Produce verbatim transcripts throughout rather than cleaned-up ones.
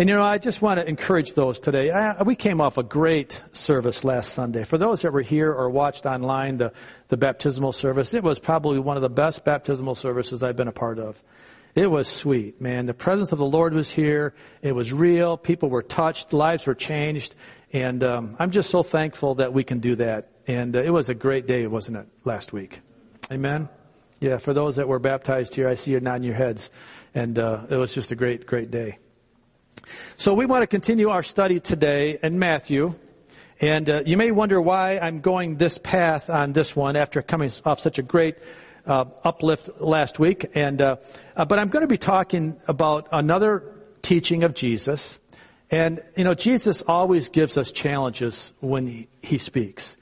And, you know, I just want to encourage those today. I, we came off a great service last Sunday. For those that were here or watched online the, the baptismal service, it was probably one of the best baptismal services I've been a part of. It was sweet, man. The presence of the Lord was here. It was real. People were touched. Lives were changed. And um, I'm just so thankful that we can do that. And uh, it was a great day, wasn't it, last week? Amen? Yeah, for those that were baptized here, I see you nodding your heads. And uh, it was just a great, great day. So we want to continue our study today in Matthew. And uh, you may wonder why I'm going this path on this one after coming off such a great uh, uplift last week. And uh, uh, but I'm going to be talking about another teaching of Jesus. And, you know, Jesus always gives us challenges when he, he speaks.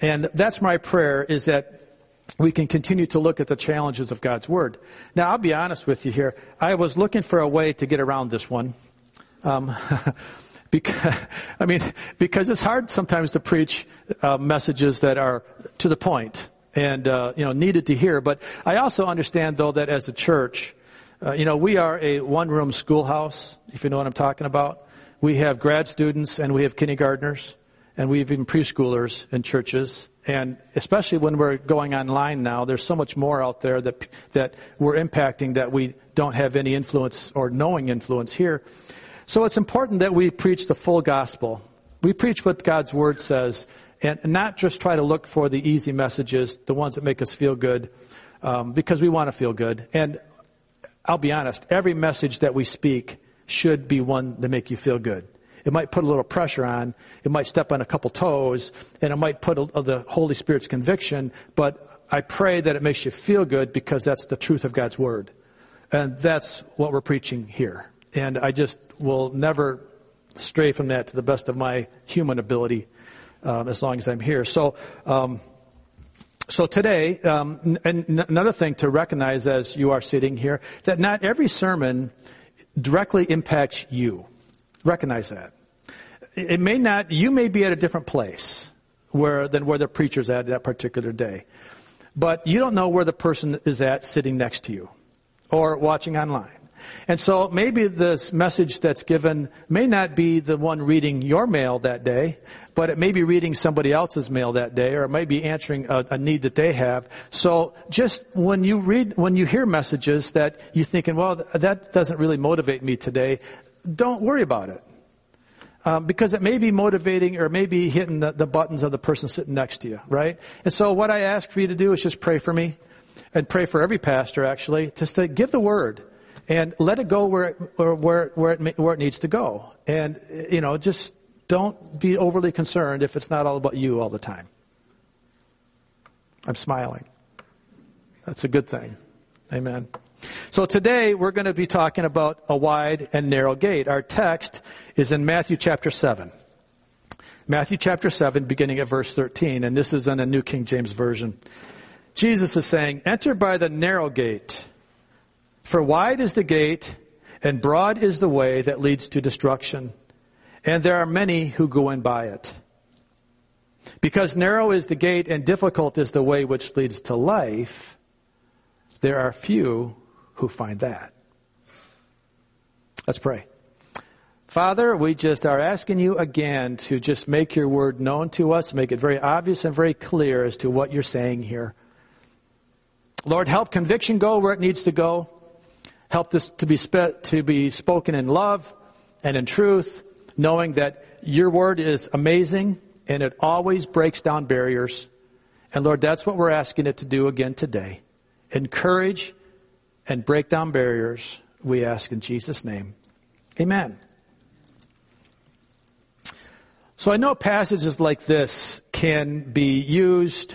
And that's my prayer, is that we can continue to look at the challenges of God's Word. Now, I'll be honest with you here. I was looking for a way to get around this one. Um, because, I mean, because it's hard sometimes to preach uh, messages that are to the point and, uh, you know, needed to hear. But I also understand, though, that as a church, uh, you know, we are a one-room schoolhouse, if you know what I'm talking about. We have grad students, and we have kindergartners, and we have even preschoolers in churches. And especially when we're going online now, there's so much more out there that that we're impacting that we don't have any influence or knowing influence here. So it's important that we preach the full gospel. We preach what God's Word says, and not just try to look for the easy messages, the ones that make us feel good, um, because we want to feel good. And I'll be honest, every message that we speak should be one to make you feel good. It might put a little pressure on, it might step on a couple toes, and it might put a, the Holy Spirit's conviction, but I pray that it makes you feel good because that's the truth of God's Word. And that's what we're preaching here. And I just will never stray from that to the best of my human ability um, as long as I'm here. So um, so today, um, and n- another thing to recognize as you are sitting here, that not every sermon directly impacts you. Recognize that. It may not, you may be at a different place where than where the preacher's at that particular day. But you don't know where the person is at sitting next to you or watching online. And so maybe this message that's given may not be the one reading your mail that day, but it may be reading somebody else's mail that day, or it may be answering a, a need that they have. So just when you read, when you hear messages that you're thinking, well, that doesn't really motivate me today, don't worry about it. Um, because it may be motivating or may be hitting the, the buttons of the person sitting next to you, right? And so what I ask for you to do is just pray for me, and pray for every pastor actually, just to give the word. And let it go where where where where it, where it needs to go. And, you know, just don't be overly concerned if it's not all about you all the time. I'm smiling. That's a good thing. Amen. So today we're going to be talking about a wide and narrow gate. Our text is in Matthew chapter seven. Matthew chapter seven, beginning at verse thirteen. And this is in a New King James Version. Jesus is saying, "Enter by the narrow gate. For wide is the gate, and broad is the way that leads to destruction, and there are many who go in by it. Because narrow is the gate, and difficult is the way which leads to life, there are few who find that." Let's pray. Father, we just are asking you again to just make your word known to us, make it very obvious and very clear as to what you're saying here. Lord, help conviction go where it needs to go. Help this to be spe- to be spoken in love and in truth, knowing that your word is amazing and it always breaks down barriers. And Lord, that's what we're asking it to do again today. Encourage and break down barriers, we ask in Jesus' name. Amen. So I know passages like this can be used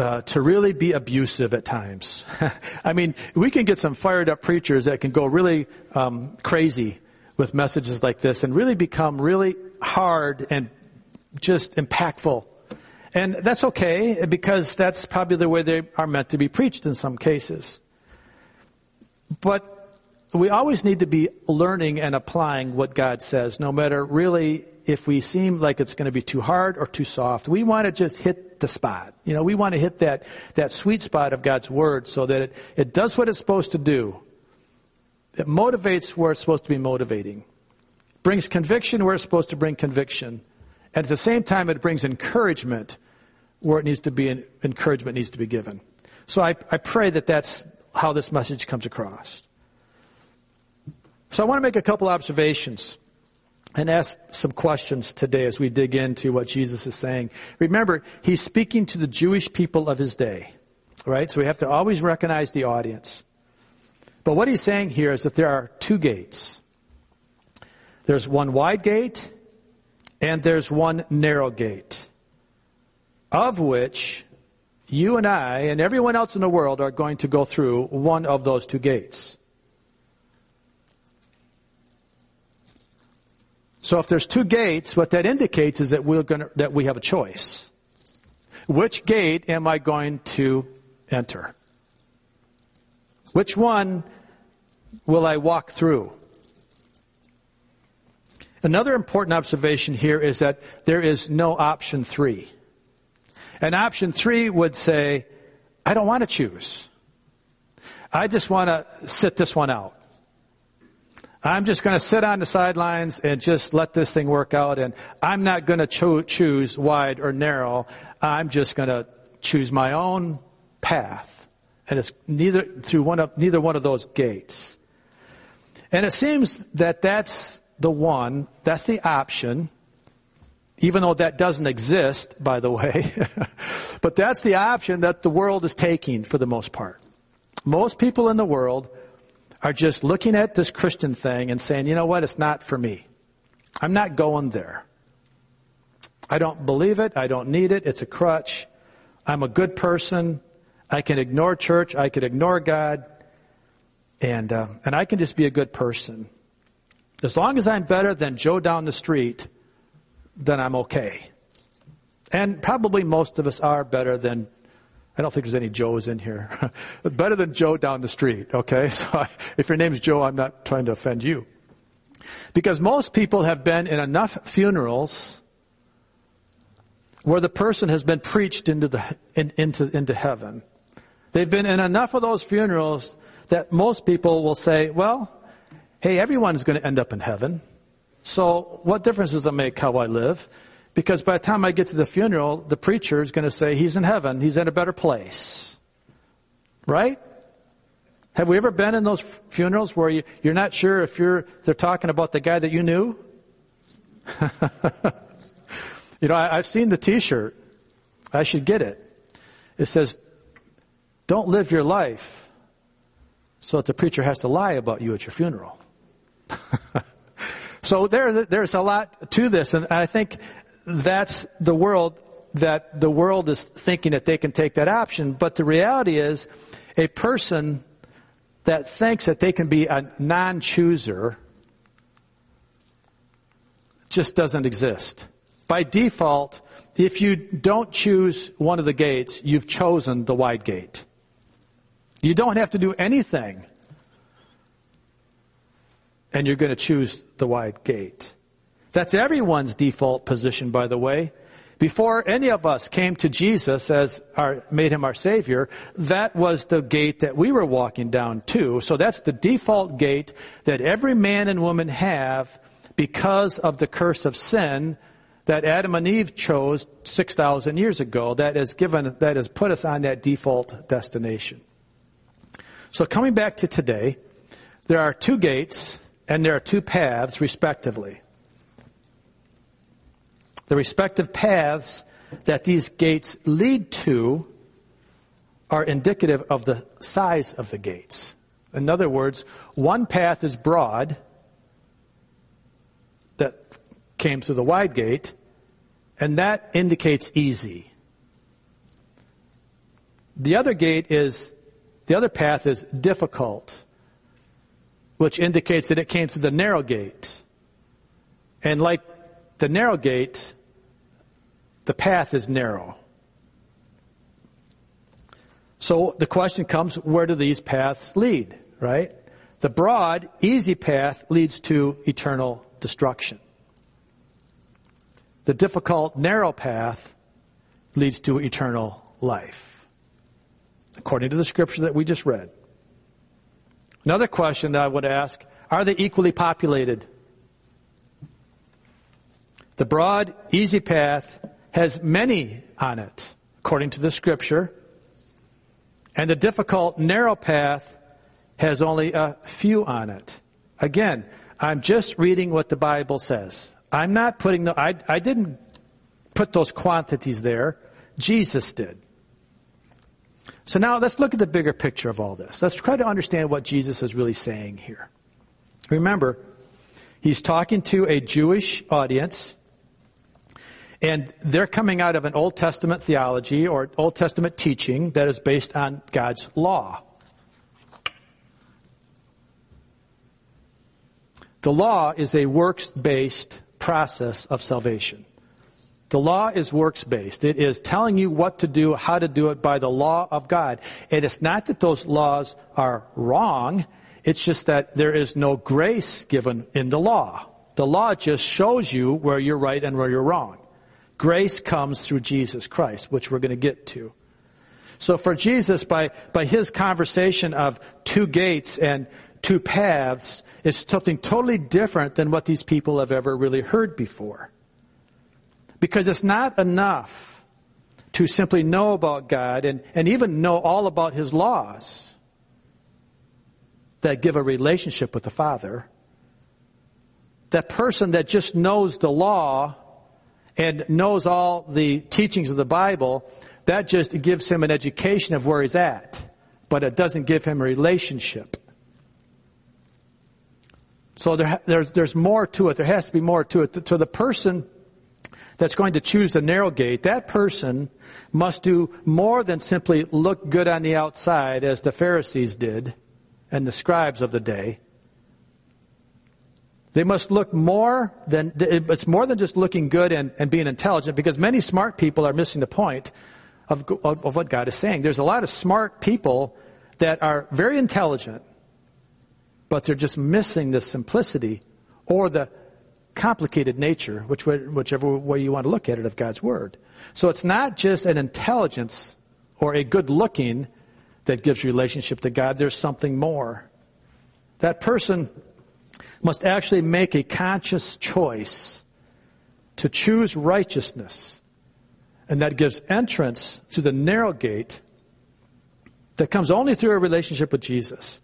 Uh, to really be abusive at times. I mean, we can get some fired up preachers that can go really um, crazy with messages like this and really become really hard and just impactful. And that's okay, because that's probably the way they are meant to be preached in some cases. But we always need to be learning and applying what God says, no matter really if we seem like it's going to be too hard or too soft. We want to just hit the spot. You know, we want to hit that, that sweet spot of God's Word so that it, it does what it's supposed to do. It motivates where it's supposed to be motivating. brings conviction where it's supposed to bring conviction. And at the same time, it brings encouragement where it needs to be, encouragement needs to be given. So I, I pray that that's how this message comes across. So I want to make a couple observations and ask some questions today as we dig into what Jesus is saying. Remember, he's speaking to the Jewish people of his day, right? So we have to always recognize the audience. But what he's saying here is that there are two gates. There's one wide gate and there's one narrow gate, of which you and I and everyone else in the world are going to go through one of those two gates. So if there's two gates, what that indicates is that we're going to, that we have a choice. Which gate am I going to enter? Which one will I walk through? Another important observation here is that there is no option three. And option three would say, I don't want to choose. I just want to sit this one out. I'm just going to sit on the sidelines and just let this thing work out, and I'm not going to cho- choose wide or narrow. I'm just going to choose my own path, and it's neither through one of neither one of those gates. And it seems that that's the one, that's the option, even though that doesn't exist, by the way. But that's the option that the world is taking for the most part. Most people in the world are just looking at this Christian thing and saying, you know what, it's not for me. I'm not going there. I don't believe it. I don't need it. It's a crutch. I'm a good person. I can ignore church. I can ignore God. And uh, and I can just be a good person. As long as I'm better than Joe down the street, then I'm okay. And probably most of us are better than, I don't think there's any Joes in here. Better than Joe down the street, okay? So I, if your name's Joe, I'm not trying to offend you. Because most people have been in enough funerals where the person has been preached into the in, into into heaven. They've been in enough of those funerals that most people will say, well, hey, everyone's going to end up in heaven. So what difference does it make how I live? Because by the time I get to the funeral, the preacher is going to say, he's in heaven. He's in a better place. Right? Have we ever been in those funerals where you, you're not sure if you're they're talking about the guy that you knew? You know, I, I've seen the T-shirt. I should get it. It says, don't live your life so that the preacher has to lie about you at your funeral. So there, there's a lot to this, and I think that's the world, that the world is thinking that they can take that option. But the reality is a person that thinks that they can be a non-chooser just doesn't exist. By default, if you don't choose one of the gates, you've chosen the wide gate. You don't have to do anything, and you're going to choose the wide gate. That's everyone's default position, by the way. Before any of us came to Jesus as our, made him our Savior, that was the gate that we were walking down to. So that's the default gate that every man and woman have because of the curse of sin that Adam and Eve chose six thousand years ago. That has given, that has put us on that default destination. So coming back to today, there are two gates and there are two paths respectively. The respective paths that these gates lead to are indicative of the size of the gates. In other words, one path is broad that came through the wide gate, and that indicates easy. The other gate is, the other path is difficult, which indicates that it came through the narrow gate. And like the narrow gate, the path is narrow. So the question comes, where do these paths lead, right? The broad, easy path leads to eternal destruction. The difficult, narrow path leads to eternal life, according to the scripture that we just read. Another question that I would ask, are they equally populated? The broad, easy path has many on it, according to the scripture. And the difficult, narrow path has only a few on it. Again, I'm just reading what the Bible says. I'm not putting the, I, I didn't put those quantities there. Jesus did. So now let's look at the bigger picture of all this. Let's try to understand what Jesus is really saying here. Remember, he's talking to a Jewish audience, and they're coming out of an Old Testament theology or Old Testament teaching that is based on God's law. The law is a works-based process of salvation. The law is works-based. It is telling you what to do, how to do it by the law of God. And it's not that those laws are wrong. It's just that there is no grace given in the law. The law just shows you where you're right and where you're wrong. Grace comes through Jesus Christ, which we're going to get to. So for Jesus, by, by his conversation of two gates and two paths, is something totally different than what these people have ever really heard before. Because it's not enough to simply know about God and, and even know all about his laws that give a relationship with the Father. That person that just knows the law and knows all the teachings of the Bible, that just gives him an education of where he's at, but it doesn't give him a relationship. So there, there's, there's more to it. There has to be more to it. So the person that's going to choose the narrow gate, that person must do more than simply look good on the outside as the Pharisees did and the scribes of the day. They must look more than, it's more than just looking good and, and being intelligent, because many smart people are missing the point of, of, of what God is saying. There's a lot of smart people that are very intelligent, but they're just missing the simplicity or the complicated nature, which way, whichever way you want to look at it, of God's word. So it's not just an intelligence or a good looking that gives relationship to God. There's something more. That person must actually make a conscious choice to choose righteousness, and that gives entrance to the narrow gate that comes only through a relationship with Jesus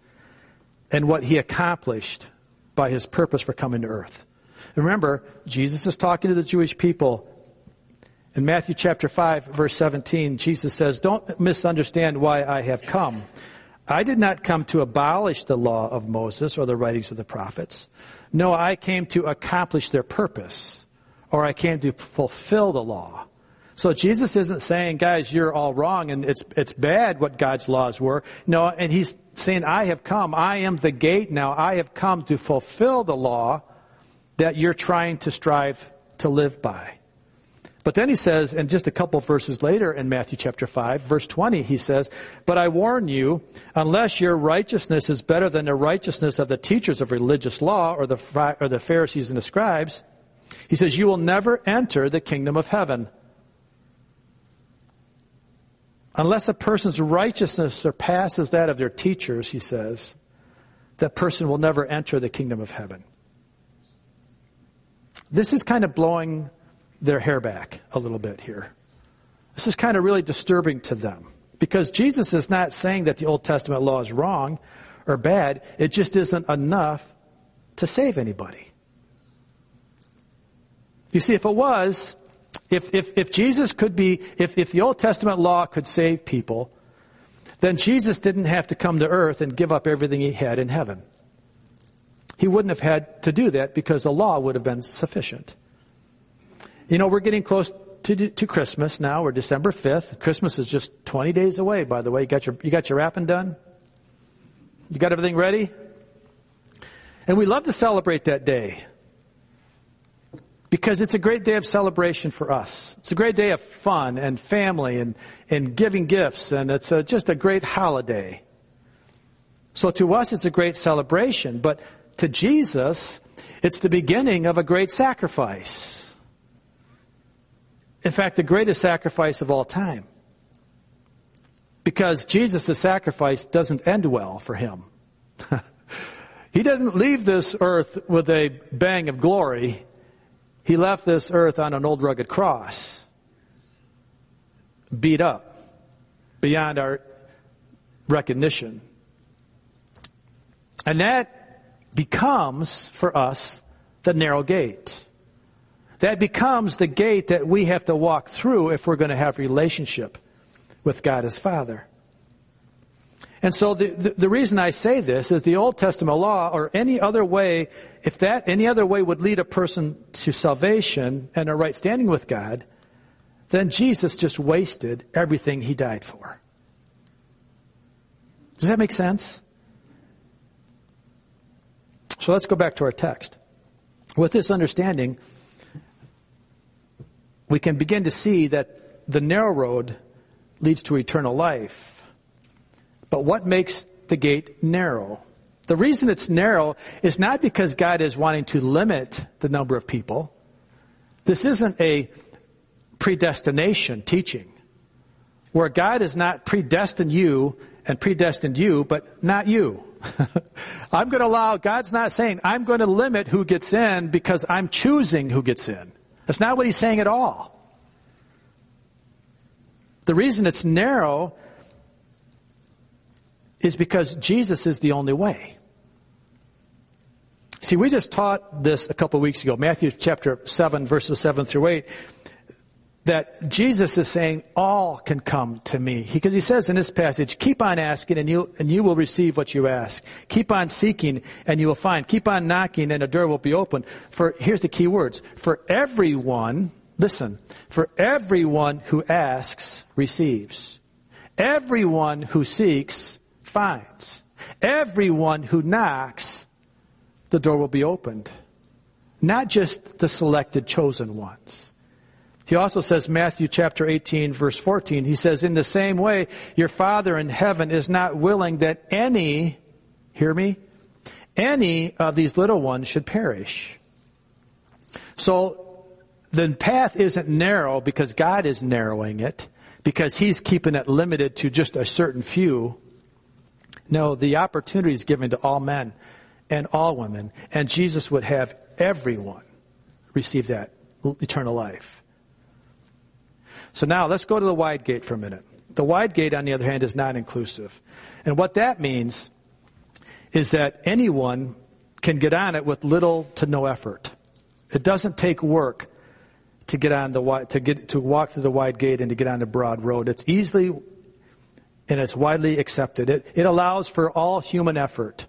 and what he accomplished by his purpose for coming to earth. Remember, Jesus is talking to the Jewish people. In Matthew chapter five, verse seventeen, Jesus says, "Don't misunderstand why I have come. I did not come to abolish the law of Moses or the writings of the prophets. No, I came to accomplish their purpose, or I came to fulfill the law." So Jesus isn't saying, guys, you're all wrong and it's it's bad what God's laws were. No, and he's saying, I have come. I am the gate now. I have come to fulfill the law that you're trying to strive to live by. But then he says, and just a couple verses later in Matthew chapter five, verse twenty, he says, "But I warn you, unless your righteousness is better than the righteousness of the teachers of religious law or the or the Pharisees and the scribes," he says, "you will never enter the kingdom of heaven." Unless a person's righteousness surpasses that of their teachers, he says, that person will never enter the kingdom of heaven. This is kind of blowing their hair back a little bit here. This is kind of really disturbing to them, because Jesus is not saying that the Old Testament law is wrong or bad. It just isn't enough to save anybody. You see, if it was, if, if, if Jesus could be, if, if the Old Testament law could save people, then Jesus didn't have to come to earth and give up everything he had in heaven. He wouldn't have had to do that, because the law would have been sufficient. You know, we're getting close to, to Christmas now. We're December fifth. Christmas is just twenty days away, by the way. You got your, you got your wrapping done? You got everything ready? And we love to celebrate that day, because it's a great day of celebration for us. It's a great day of fun and family and, and giving gifts, and it's a, just a great holiday. So to us, it's a great celebration, but to Jesus, it's the beginning of a great sacrifice. In fact, the greatest sacrifice of all time. Because Jesus' sacrifice doesn't end well for him. He doesn't leave this earth with a bang of glory. He left this earth on an old rugged cross, beat up beyond our recognition. And that becomes, for us, the narrow gate. That becomes the gate that we have to walk through if we're going to have relationship with God as Father. And so the, the, the reason I say this is the Old Testament law, or any other way, if that any other way would lead a person to salvation and a right standing with God, then Jesus just wasted everything he died for. Does that make sense? So let's go back to our text. With this understanding, we can begin to see that the narrow road leads to eternal life. But what makes the gate narrow? The reason it's narrow is not because God is wanting to limit the number of people. This isn't a predestination teaching, where God has not predestined you and predestined you, but not you. I'm going to allow, God's not saying, I'm going to limit who gets in because I'm choosing who gets in. That's not what he's saying at all. The reason it's narrow is because Jesus is the only way. See, we just taught this a couple weeks ago, Matthew chapter seven, verses seven through eight, that Jesus is saying, all can come to me. Because he says in this passage, keep on asking and you, and you will receive what you ask. Keep on seeking and you will find. Keep on knocking and a door will be open. For, here's the key words. For everyone, listen, for everyone who asks, receives. Everyone who seeks, finds. Everyone who knocks, the door will be opened. Not just the selected, chosen ones. He also says, Matthew chapter eighteen, verse fourteen, he says, in the same way, your Father in heaven is not willing that any, hear me, any of these little ones should perish. So the path isn't narrow because God is narrowing it, because he's keeping it limited to just a certain few. No, the opportunity is given to all men and all women, and Jesus would have everyone receive that eternal life. So now let's go to the wide gate for a minute. The wide gate, on the other hand, is not inclusive. And what that means is that anyone can get on it with little to no effort. It doesn't take work to get on the to get to walk through the wide gate and to get on the broad road. It's easily and it's widely accepted. It it allows for all human effort.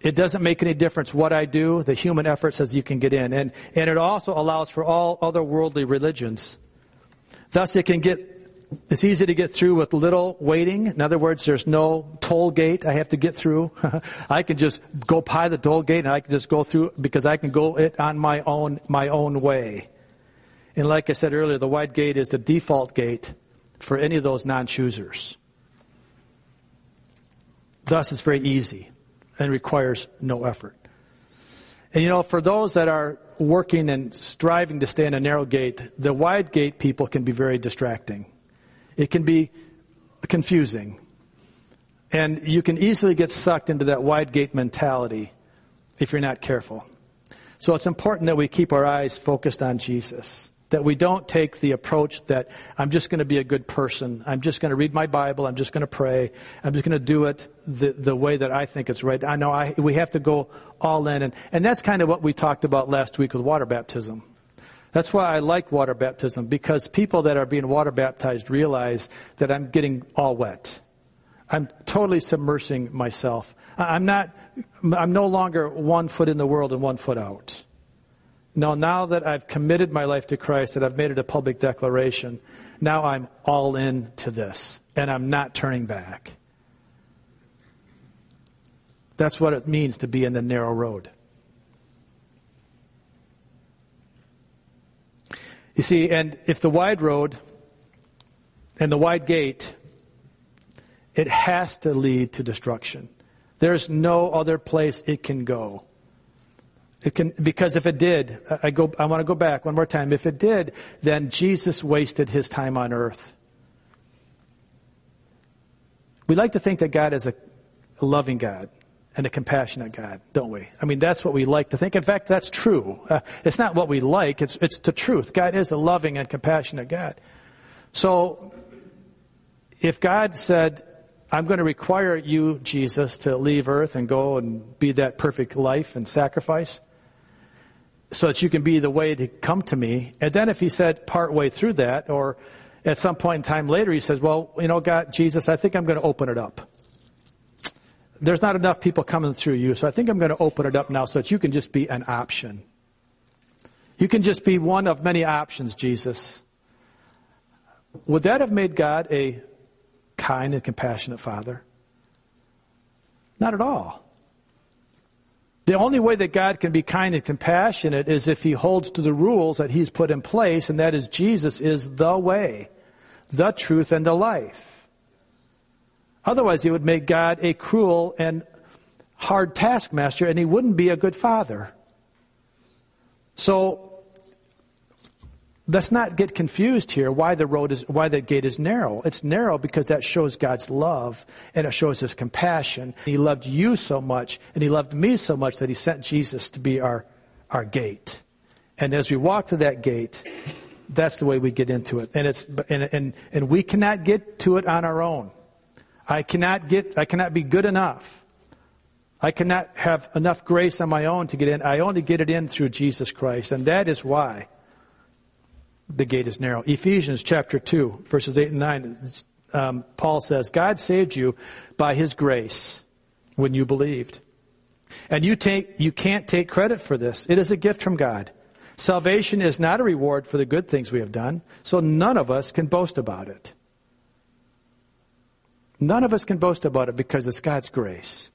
It doesn't make any difference what I do. The human effort says you can get in. And and it also allows for all other worldly religions. Thus, it can get, it's easy to get through with little waiting. In other words, there's no toll gate I have to get through. I can just go by the toll gate and I can just go through because I can go it on my own, my own way. And like I said earlier, the wide gate is the default gate for any of those non-choosers. Thus, it's very easy and requires no effort. And you know, for those that are working and striving to stay in a narrow gate, the wide gate people can be very distracting. It can be confusing. And you can easily get sucked into that wide gate mentality if you're not careful. So it's important that we keep our eyes focused on Jesus, that we don't take the approach that I'm just going to be a good person. I'm just going to read my Bible. I'm just going to pray. I'm just going to do it the, the way that I think it's right. I know I, we have to go all in. And, and that's kind of what we talked about last week with water baptism. That's why I like water baptism, because people that are being water baptized realize that I'm getting all wet. I'm totally submersing myself. I'm not, I'm no longer one foot in the world and one foot out. No, now that I've committed my life to Christ, that I've made it a public declaration, now I'm all in to this, and I'm not turning back. That's what it means to be in the narrow road. You see, and if the wide road and the wide gate, it has to lead to destruction. There's no other place it can go. It can, because if it did, I go, I want to go back one more time. If it did, then Jesus wasted his time on earth. We like to think that God is a loving God and a compassionate God, don't we? I mean, that's what we like to think. In fact, that's true. Uh, it's not what we like. It's it's the truth. God is a loving and compassionate God. So if God said, I'm going to require you, Jesus, to leave earth and go and be that perfect life and sacrifice so that you can be the way to come to me. And then if he said part way through that, or at some point in time later, he says, well, you know, God, Jesus, I think I'm going to open it up. There's not enough people coming through you, so I think I'm going to open it up now so that you can just be an option. You can just be one of many options, Jesus. Would that have made God a kind and compassionate Father? Not at all. The only way that God can be kind and compassionate is if he holds to the rules that he's put in place, and that is Jesus is the way, the truth, and the life. Otherwise, he would make God a cruel and hard taskmaster, and he wouldn't be a good father. So let's not get confused here why the road is, why that gate is narrow. It's narrow because that shows God's love and it shows his compassion. He loved you so much and he loved me so much that he sent Jesus to be our, our gate. And as we walk to that gate, that's the way we get into it. And it's, and, and, and we cannot get to it on our own. I cannot get, I cannot be good enough. I cannot have enough grace on my own to get in. I only get it in through Jesus Christ. And that is why the gate is narrow. Ephesians chapter two, verses eight and nine, um, Paul says, God saved you by his grace when you believed. And you take, you can't take credit for this. It is a gift from God. Salvation is not a reward for the good things we have done, so none of us can boast about it. None of us can boast about it because it's God's grace.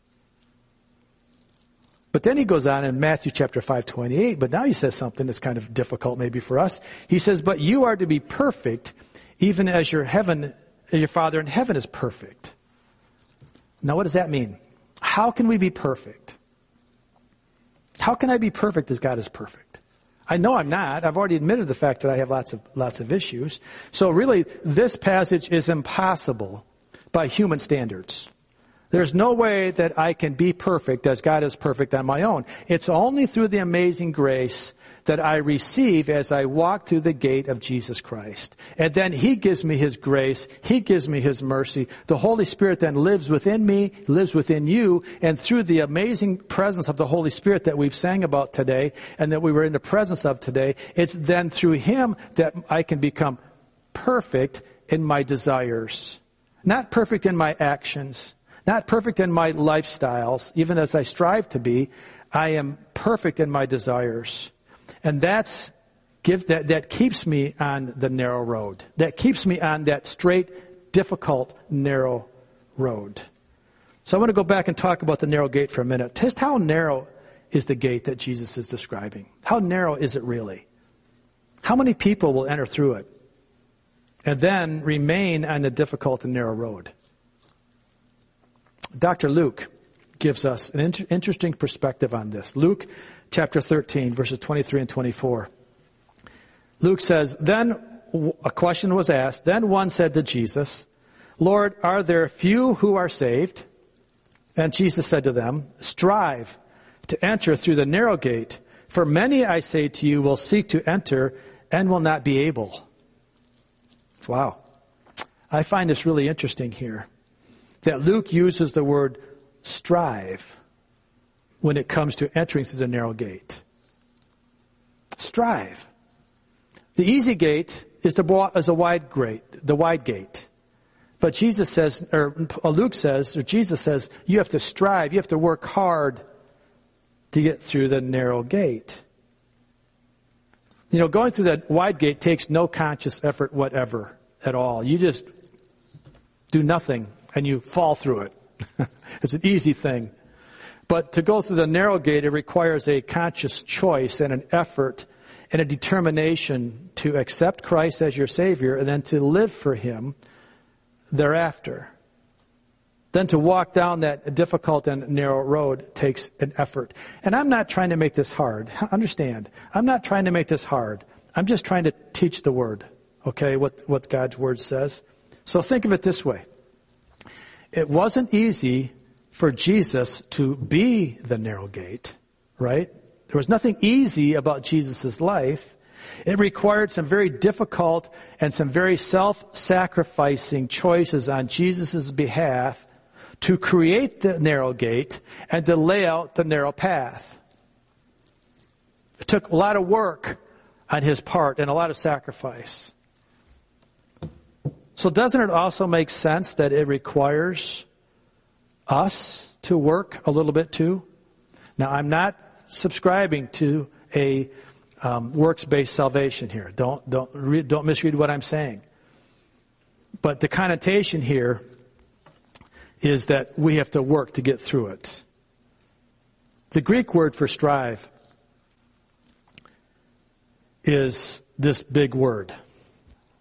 But then he goes on in Matthew chapter five twenty-eight, but now he says something that's kind of difficult maybe for us. He says, but you are to be perfect even as your heaven, your Father in heaven is perfect. Now what does that mean? How can we be perfect? How can I be perfect as God is perfect? I know I'm not. I've already admitted the fact that I have lots of, lots of issues. So really this passage is impossible by human standards. There's no way that I can be perfect as God is perfect on my own. It's only through the amazing grace that I receive as I walk through the gate of Jesus Christ. And then he gives me his grace. He gives me his mercy. The Holy Spirit then lives within me, lives within you, and through the amazing presence of the Holy Spirit that we've sang about today and that we were in the presence of today, it's then through him that I can become perfect in my desires. Not perfect in my actions. Not perfect in my lifestyles, even as I strive to be, I am perfect in my desires. And that's, give, that, that keeps me on the narrow road. That keeps me on that straight, difficult, narrow road. So I want to go back and talk about the narrow gate for a minute. Just how narrow is the gate that Jesus is describing? How narrow is it really? How many people will enter through it and then remain on the difficult and narrow road? Doctor Luke gives us an inter- interesting perspective on this. Luke chapter thirteen, verses twenty-three and twenty-four. Luke says, Then w- a question was asked. Then one said to Jesus, Lord, are there few who are saved? And Jesus said to them, Strive to enter through the narrow gate, for many, I say to you, will seek to enter and will not be able. Wow. I find this really interesting here, that Luke uses the word strive when it comes to entering through the narrow gate. Strive. The easy gate is the is a wide gate, the wide gate. But Jesus says, or Luke says, or Jesus says, you have to strive, you have to work hard to get through the narrow gate. You know, going through that wide gate takes no conscious effort whatever at all. You just do nothing. And you fall through it. It's an easy thing. But to go through the narrow gate, it requires a conscious choice and an effort and a determination to accept Christ as your Savior and then to live for him thereafter. Then to walk down that difficult and narrow road takes an effort. And I'm not trying to make this hard. Understand, I'm not trying to make this hard. I'm just trying to teach the Word, okay, what, what God's Word says. So think of it this way. It wasn't easy for Jesus to be the narrow gate, right? There was nothing easy about Jesus' life. It required some very difficult and some very self-sacrificing choices on Jesus' behalf to create the narrow gate and to lay out the narrow path. It took a lot of work on his part and a lot of sacrifice. So doesn't it also make sense that it requires us to work a little bit too? Now, I'm not subscribing to a Um, works-based salvation here. Don't don't re- don't misread what I'm saying. But the connotation here is that we have to work to get through it. The Greek word for strive is this big word,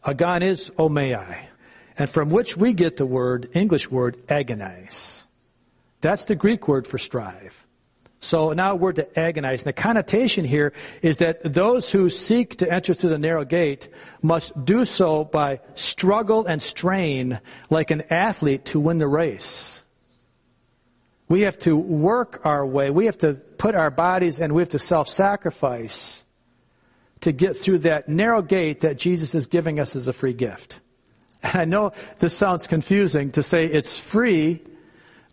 agonis omei, and from which we get the word English word agonize. That's the Greek word for strive. So now we're to agonize. And the connotation here is that those who seek to enter through the narrow gate must do so by struggle and strain like an athlete to win the race. We have to work our way. We have to put our bodies and we have to self-sacrifice to get through that narrow gate that Jesus is giving us as a free gift. And I know this sounds confusing to say it's free,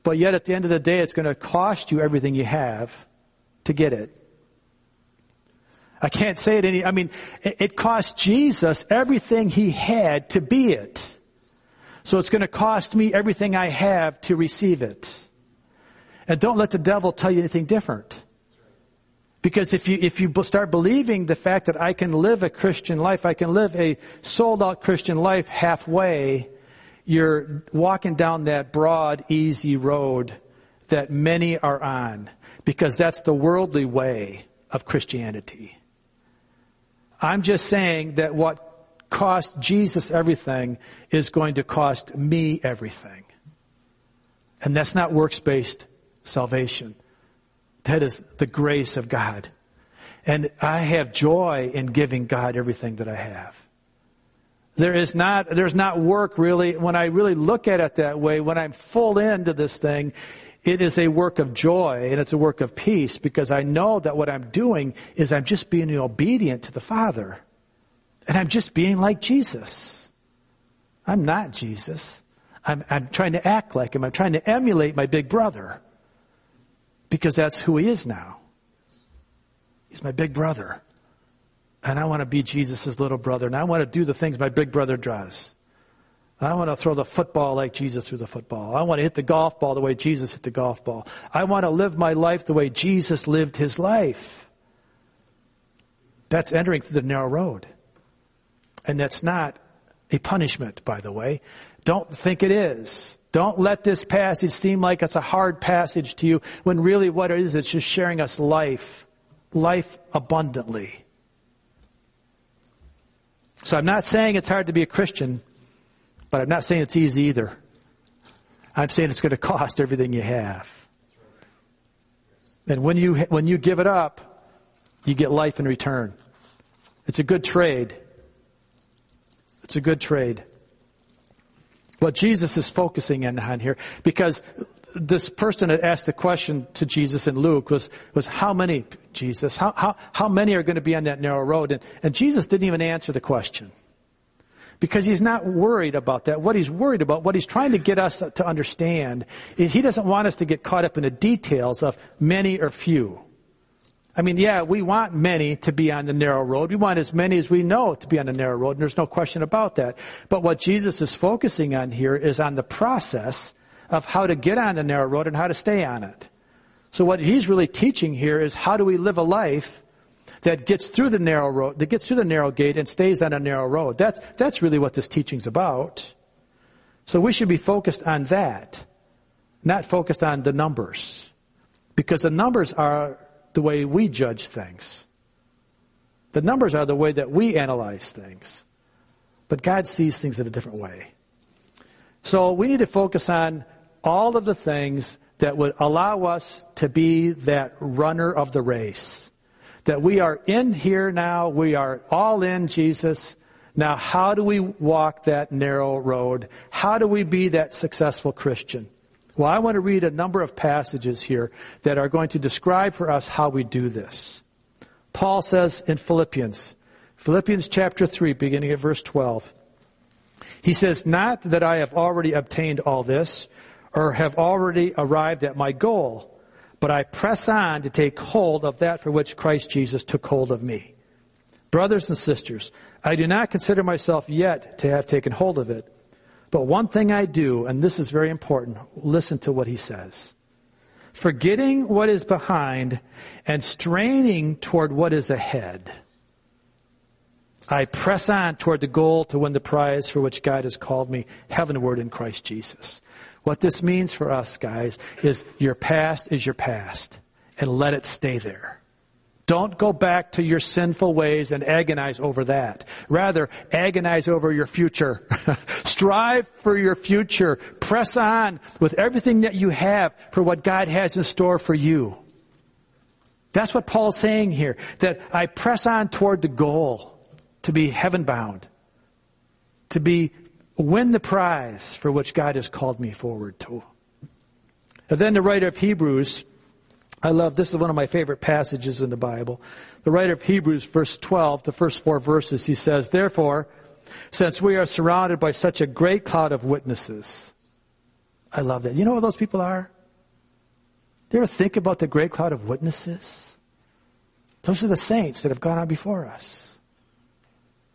but yet at the end of the day, it's going to cost you everything you have to get it. I can't say it any, I mean, it cost Jesus everything he had to be it. So it's going to cost me everything I have to receive it. And don't let the devil tell you anything different. Because if you, if you start believing the fact that I can live a Christian life, I can live a sold out Christian life halfway, you're walking down that broad, easy road that many are on, because that's the worldly way of Christianity. I'm just saying that what cost Jesus everything is going to cost me everything. And that's not works-based salvation. That is the grace of God. And I have joy in giving God everything that I have. There is not, there's not work really, when I really look at it that way, when I'm full into this thing, it is a work of joy and it's a work of peace, because I know that what I'm doing is I'm just being obedient to the Father. And I'm just being like Jesus. I'm not Jesus. I'm, I'm trying to act like him. I'm trying to emulate my big brother, because that's who he is now. He's my big brother. And I want to be Jesus' little brother. And I want to do the things my big brother does. I want to throw the football like Jesus threw the football. I want to hit the golf ball the way Jesus hit the golf ball. I want to live my life the way Jesus lived his life. That's entering through the narrow road. And that's not a punishment, by the way. Don't think it is. Don't let this passage seem like it's a hard passage to you, when really what it is, it's just sharing us life. Life abundantly. So I'm not saying it's hard to be a Christian, but I'm not saying it's easy either. I'm saying it's going to cost everything you have. And when you, when you give it up, you get life in return. It's a good trade. It's a good trade. What Jesus is focusing in on here, because this person had asked the question to Jesus in Luke was, was how many, Jesus, how, how, how many are going to be on that narrow road? And, and Jesus didn't even answer the question, because he's not worried about that. What he's worried about, what he's trying to get us to understand, is he doesn't want us to get caught up in the details of many or few. I mean, yeah, we want many to be on the narrow road. We want as many as we know to be on the narrow road, and there's no question about that. But what Jesus is focusing on here is on the process of how to get on the narrow road and how to stay on it. So what he's really teaching here is how do we live a life that gets through the narrow road, that gets through the narrow gate and stays on a narrow road. That's, that's really what this teaching's about. So we should be focused on that, not focused on the numbers, because the numbers are the way we judge things. The numbers are the way that we analyze things, but God sees things in a different way. So we need to focus on all of the things that would allow us to be that runner of the race. That we are in here now, we are all in Jesus. Now how do we walk that narrow road? How do we be that successful Christian? Well, I want to read a number of passages here that are going to describe for us how we do this. Paul says in Philippians, Philippians chapter three, beginning at verse twelve, he says, "Not that I have already obtained all this or have already arrived at my goal, but I press on to take hold of that for which Christ Jesus took hold of me. Brothers and sisters, I do not consider myself yet to have taken hold of it, but one thing I do," and this is very important, listen to what he says, "forgetting what is behind and straining toward what is ahead, I press on toward the goal to win the prize for which God has called me heavenward in Christ Jesus." What this means for us, guys, is your past is your past, and let it stay there. Don't go back to your sinful ways and agonize over that. Rather, agonize over your future. Strive for your future. Press on with everything that you have for what God has in store for you. That's what Paul's saying here, that I press on toward the goal to be heaven-bound, to be win the prize for which God has called me forward to. And then the writer of Hebrews, I love, this is one of my favorite passages in the Bible. The writer of Hebrews, verse twelve, the first four verses, he says, "Therefore, since we are surrounded by such a great cloud of witnesses," I love that. You know what those people are? Do you ever think about the great cloud of witnesses? Those are the saints that have gone on before us.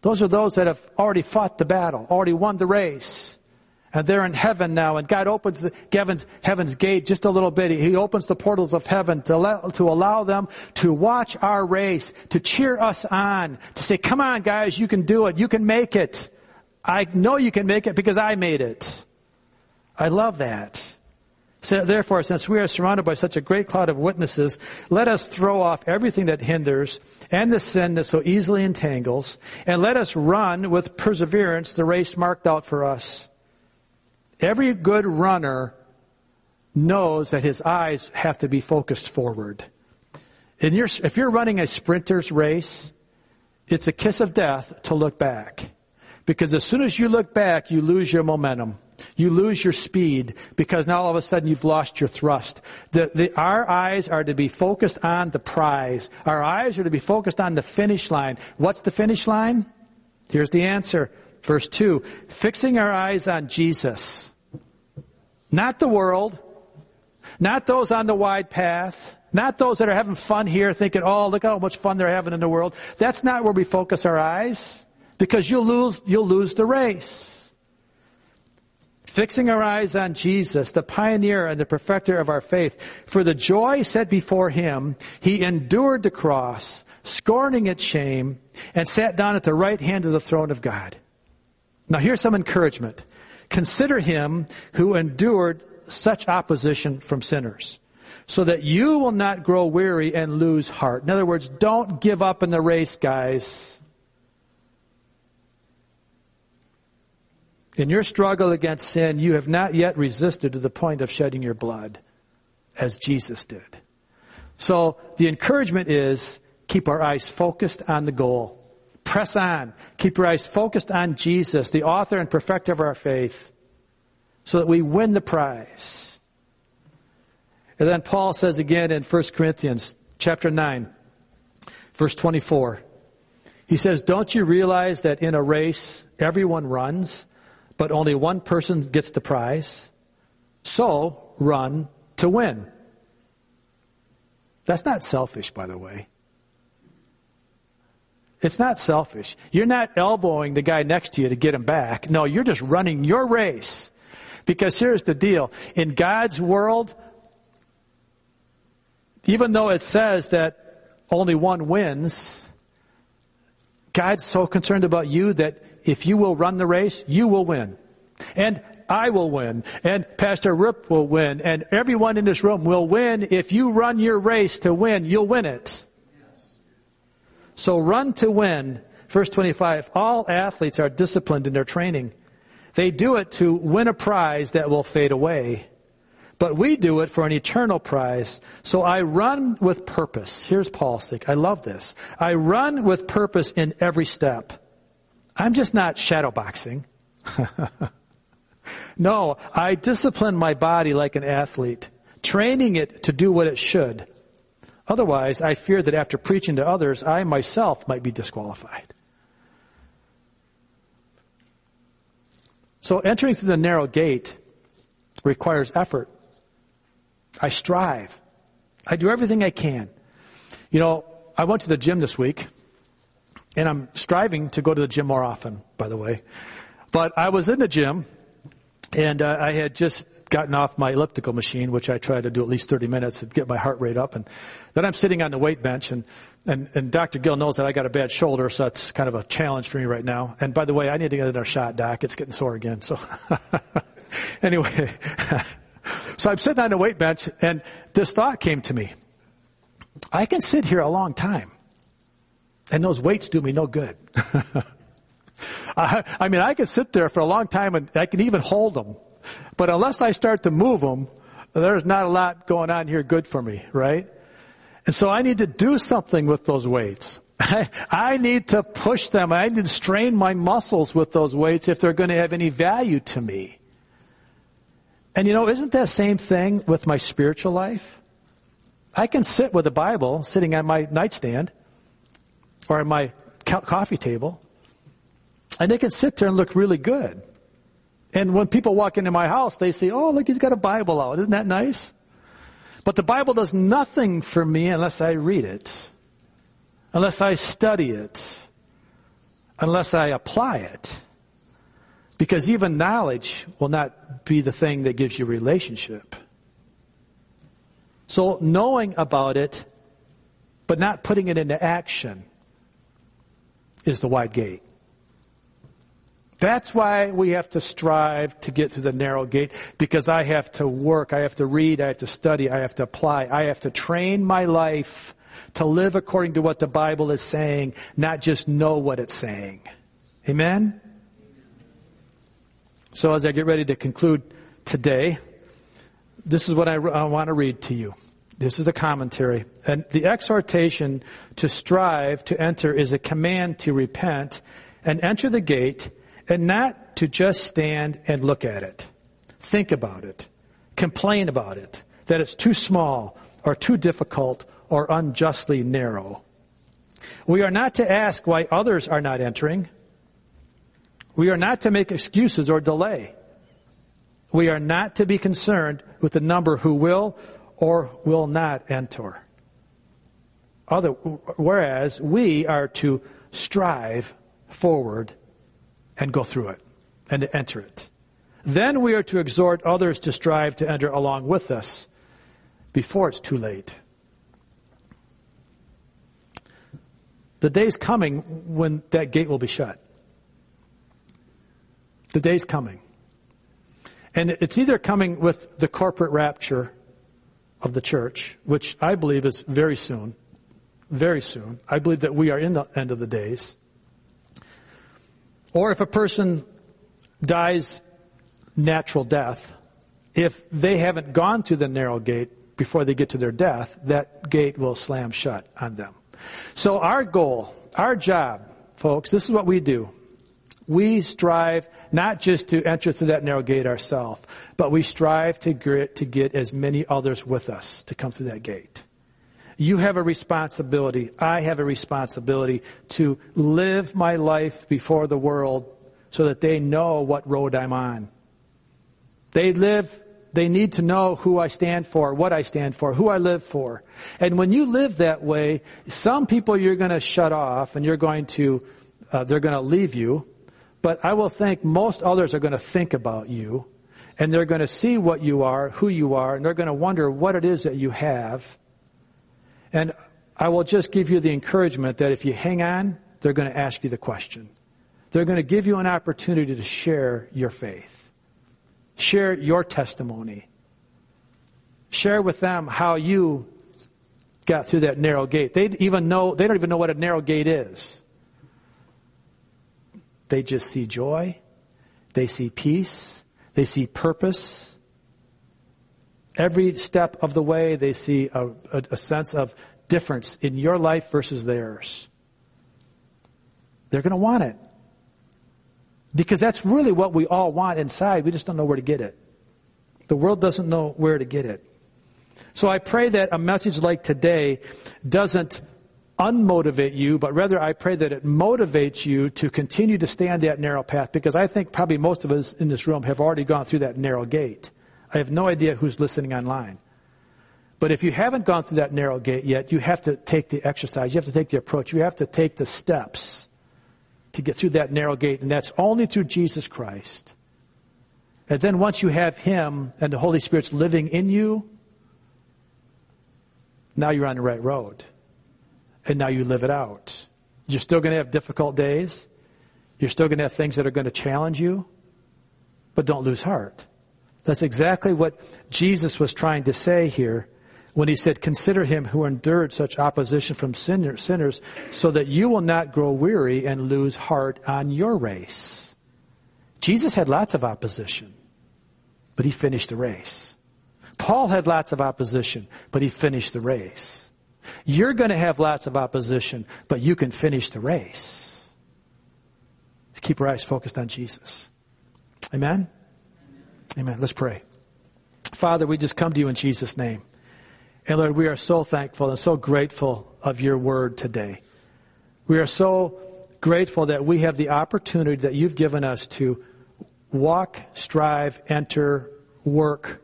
Those are those that have already fought the battle, already won the race. And they're in heaven now, and God opens the, heaven's, heaven's gate just a little bit. He opens the portals of heaven to, let, to allow them to watch our race, to cheer us on, to say, "Come on, guys, you can do it. You can make it. I know you can make it because I made it." I love that. "So therefore, since we are surrounded by such a great cloud of witnesses, let us throw off everything that hinders and the sin that so easily entangles, and let us run with perseverance the race marked out for us. Every good runner knows that his eyes have to be focused forward." And you're, if you're running a sprinter's race, it's a kiss of death to look back. Because as soon as you look back, you lose your momentum. You lose your speed because now all of a sudden you've lost your thrust. The, the, our eyes are to be focused on the prize. Our eyes are to be focused on the finish line. What's the finish line? Here's the answer. Verse two, fixing our eyes on Jesus. Not the world, not those on the wide path, not those that are having fun here thinking, "Oh, look how much fun they're having in the world." That's not where we focus our eyes, because you'll lose, you'll lose the race. Fixing our eyes on Jesus, the pioneer and the perfecter of our faith. For the joy set before him, he endured the cross, scorning its shame, and sat down at the right hand of the throne of God. Now here's some encouragement. "Consider him who endured such opposition from sinners, so that you will not grow weary and lose heart." In other words, don't give up in the race, guys. "In your struggle against sin, you have not yet resisted to the point of shedding your blood, as Jesus did." So the encouragement is, keep our eyes focused on the goal. Press on. Keep your eyes focused on Jesus, the author and perfecter of our faith, so that we win the prize. And then Paul says again in First Corinthians chapter nine, verse twenty-four, he says, "Don't you realize that in a race everyone runs, but only one person gets the prize? So run to win." That's not selfish, by the way. It's not selfish. You're not elbowing the guy next to you to get him back. No, you're just running your race. Because here's the deal. In God's world, even though it says that only one wins, God's so concerned about you that if you will run the race, you will win. And I will win. And Pastor Rip will win. And everyone in this room will win. If you run your race to win, you'll win it. So run to win. Verse twenty-five, all athletes are disciplined in their training. They do it to win a prize that will fade away. But we do it for an eternal prize. So I run with purpose. Here's Paul's thing. I love this. I run with purpose in every step. I'm just not shadow boxing. No, I discipline my body like an athlete, training it to do what it should. Otherwise, I fear that after preaching to others, I myself might be disqualified. So entering through the narrow gate requires effort. I strive. I do everything I can. You know, I went to the gym this week, and I'm striving to go to the gym more often, by the way. But I was in the gym, and uh, I had just gotten off my elliptical machine, which I try to do at least thirty minutes to get my heart rate up. And then I'm sitting on the weight bench, and, and, and Doctor Gill knows that I got a bad shoulder, so that's kind of a challenge for me right now. And by the way, I need to get another shot, Doc. It's getting sore again. So anyway, so I'm sitting on the weight bench, and this thought came to me. I can sit here a long time, and those weights do me no good. I, I mean, I can sit there for a long time, and I can even hold them. But unless I start to move them, there's not a lot going on here good for me, right? And so I need to do something with those weights. I, I need to push them. I need to strain my muscles with those weights if they're going to have any value to me. And, you know, isn't that same thing with my spiritual life? I can sit with a Bible sitting on my nightstand or on my co- coffee table, and it can sit there and look really good. And when people walk into my house, they say, oh, look, he's got a Bible out. Isn't that nice? But the Bible does nothing for me unless I read it, unless I study it, unless I apply it. Because even knowledge will not be the thing that gives you relationship. So knowing about it, but not putting it into action, is the wide gate. That's why we have to strive to get through the narrow gate, because I have to work, I have to read, I have to study, I have to apply, I have to train my life to live according to what the Bible is saying, not just know what it's saying. Amen? So as I get ready to conclude today, this is what I, I want to read to you. This is a commentary. And the exhortation to strive to enter is a command to repent and enter the gate, and not to just stand and look at it, think about it, complain about it, that it's too small or too difficult or unjustly narrow. We are not to ask why others are not entering. We are not to make excuses or delay. We are not to be concerned with the number who will or will not enter. Other, whereas we are to strive forward and go through it, and to enter it. Then we are to exhort others to strive to enter along with us before it's too late. The day's coming when that gate will be shut. The day's coming. And it's either coming with the corporate rapture of the church, which I believe is very soon, very soon. I believe that we are in the end of the days. Or if a person dies natural death, if they haven't gone through the narrow gate before they get to their death, that gate will slam shut on them. So our goal, our job, folks, this is what we do. We strive not just to enter through that narrow gate ourselves, but we strive to get, to get as many others with us to come through that gate. You have a responsibility. I have a responsibility to live my life before the world so that they know what road I'm on. They live, they need to know who I stand for, what I stand for, who I live for. And when you live that way, some people you're going to shut off and you're going to, uh, they're going to leave you. But I will think most others are going to think about you, and they're going to see what you are, who you are, and they're going to wonder what it is that you have. And I will just give you the encouragement that if you hang on, they're going to ask you the question. They're going to give you an opportunity to share your faith, share your testimony, share with them how you got through that narrow gate. They even know, they don't even know what a narrow gate is. They just see joy. They see peace. They see purpose. Every step of the way, they see a, a, a sense of difference in your life versus theirs. They're going to want it. Because that's really what we all want inside. We just don't know where to get it. The world doesn't know where to get it. So I pray that a message like today doesn't unmotivate you, but rather I pray that it motivates you to continue to stay on that narrow path, because I think probably most of us in this room have already gone through that narrow gate. I have no idea who's listening online. But if you haven't gone through that narrow gate yet, you have to take the exercise. You have to take the approach. You have to take the steps to get through that narrow gate, and that's only through Jesus Christ. And then once you have Him and the Holy Spirit's living in you, now you're on the right road. And now you live it out. You're still going to have difficult days. You're still going to have things that are going to challenge you. But don't lose heart. That's exactly what Jesus was trying to say here when he said, consider him who endured such opposition from sinner, sinners so that you will not grow weary and lose heart on your race. Jesus had lots of opposition, but he finished the race. Paul had lots of opposition, but he finished the race. You're going to have lots of opposition, but you can finish the race. Just keep your eyes focused on Jesus. Amen? Amen. Let's pray. Father, we just come to you in Jesus' name. And Lord, we are so thankful and so grateful of your word today. We are so grateful that we have the opportunity that you've given us to walk, strive, enter, work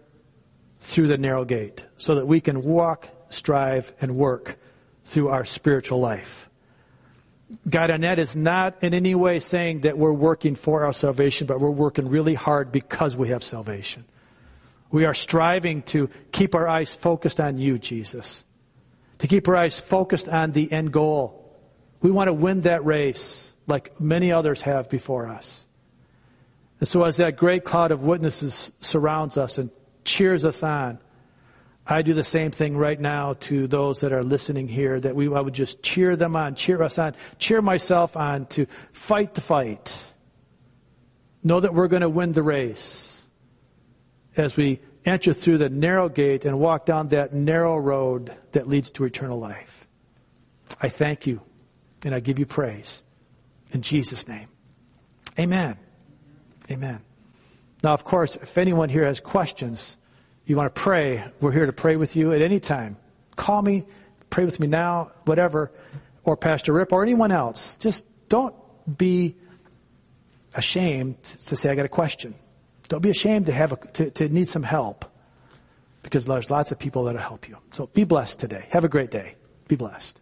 through the narrow gate so that we can walk, strive, and work through our spiritual life. God, and that is not in any way saying that we're working for our salvation, but we're working really hard because we have salvation. We are striving to keep our eyes focused on you, Jesus, to keep our eyes focused on the end goal. We want to win that race like many others have before us. And so as that great cloud of witnesses surrounds us and cheers us on, I do the same thing right now to those that are listening here, that we I would just cheer them on, cheer us on, cheer myself on to fight the fight. Know that we're going to win the race as we enter through the narrow gate and walk down that narrow road that leads to eternal life. I thank you, and I give you praise. In Jesus' name, amen. Amen. Now, of course, if anyone here has questions, you want to pray, we're here to pray with you at any time. Call me, pray with me now, whatever, or Pastor Rip or anyone else. Just don't be ashamed to say, I got a question. Don't be ashamed to have a, to, to need some help, because there's lots of people that will help you. So be blessed today. Have a great day. Be blessed.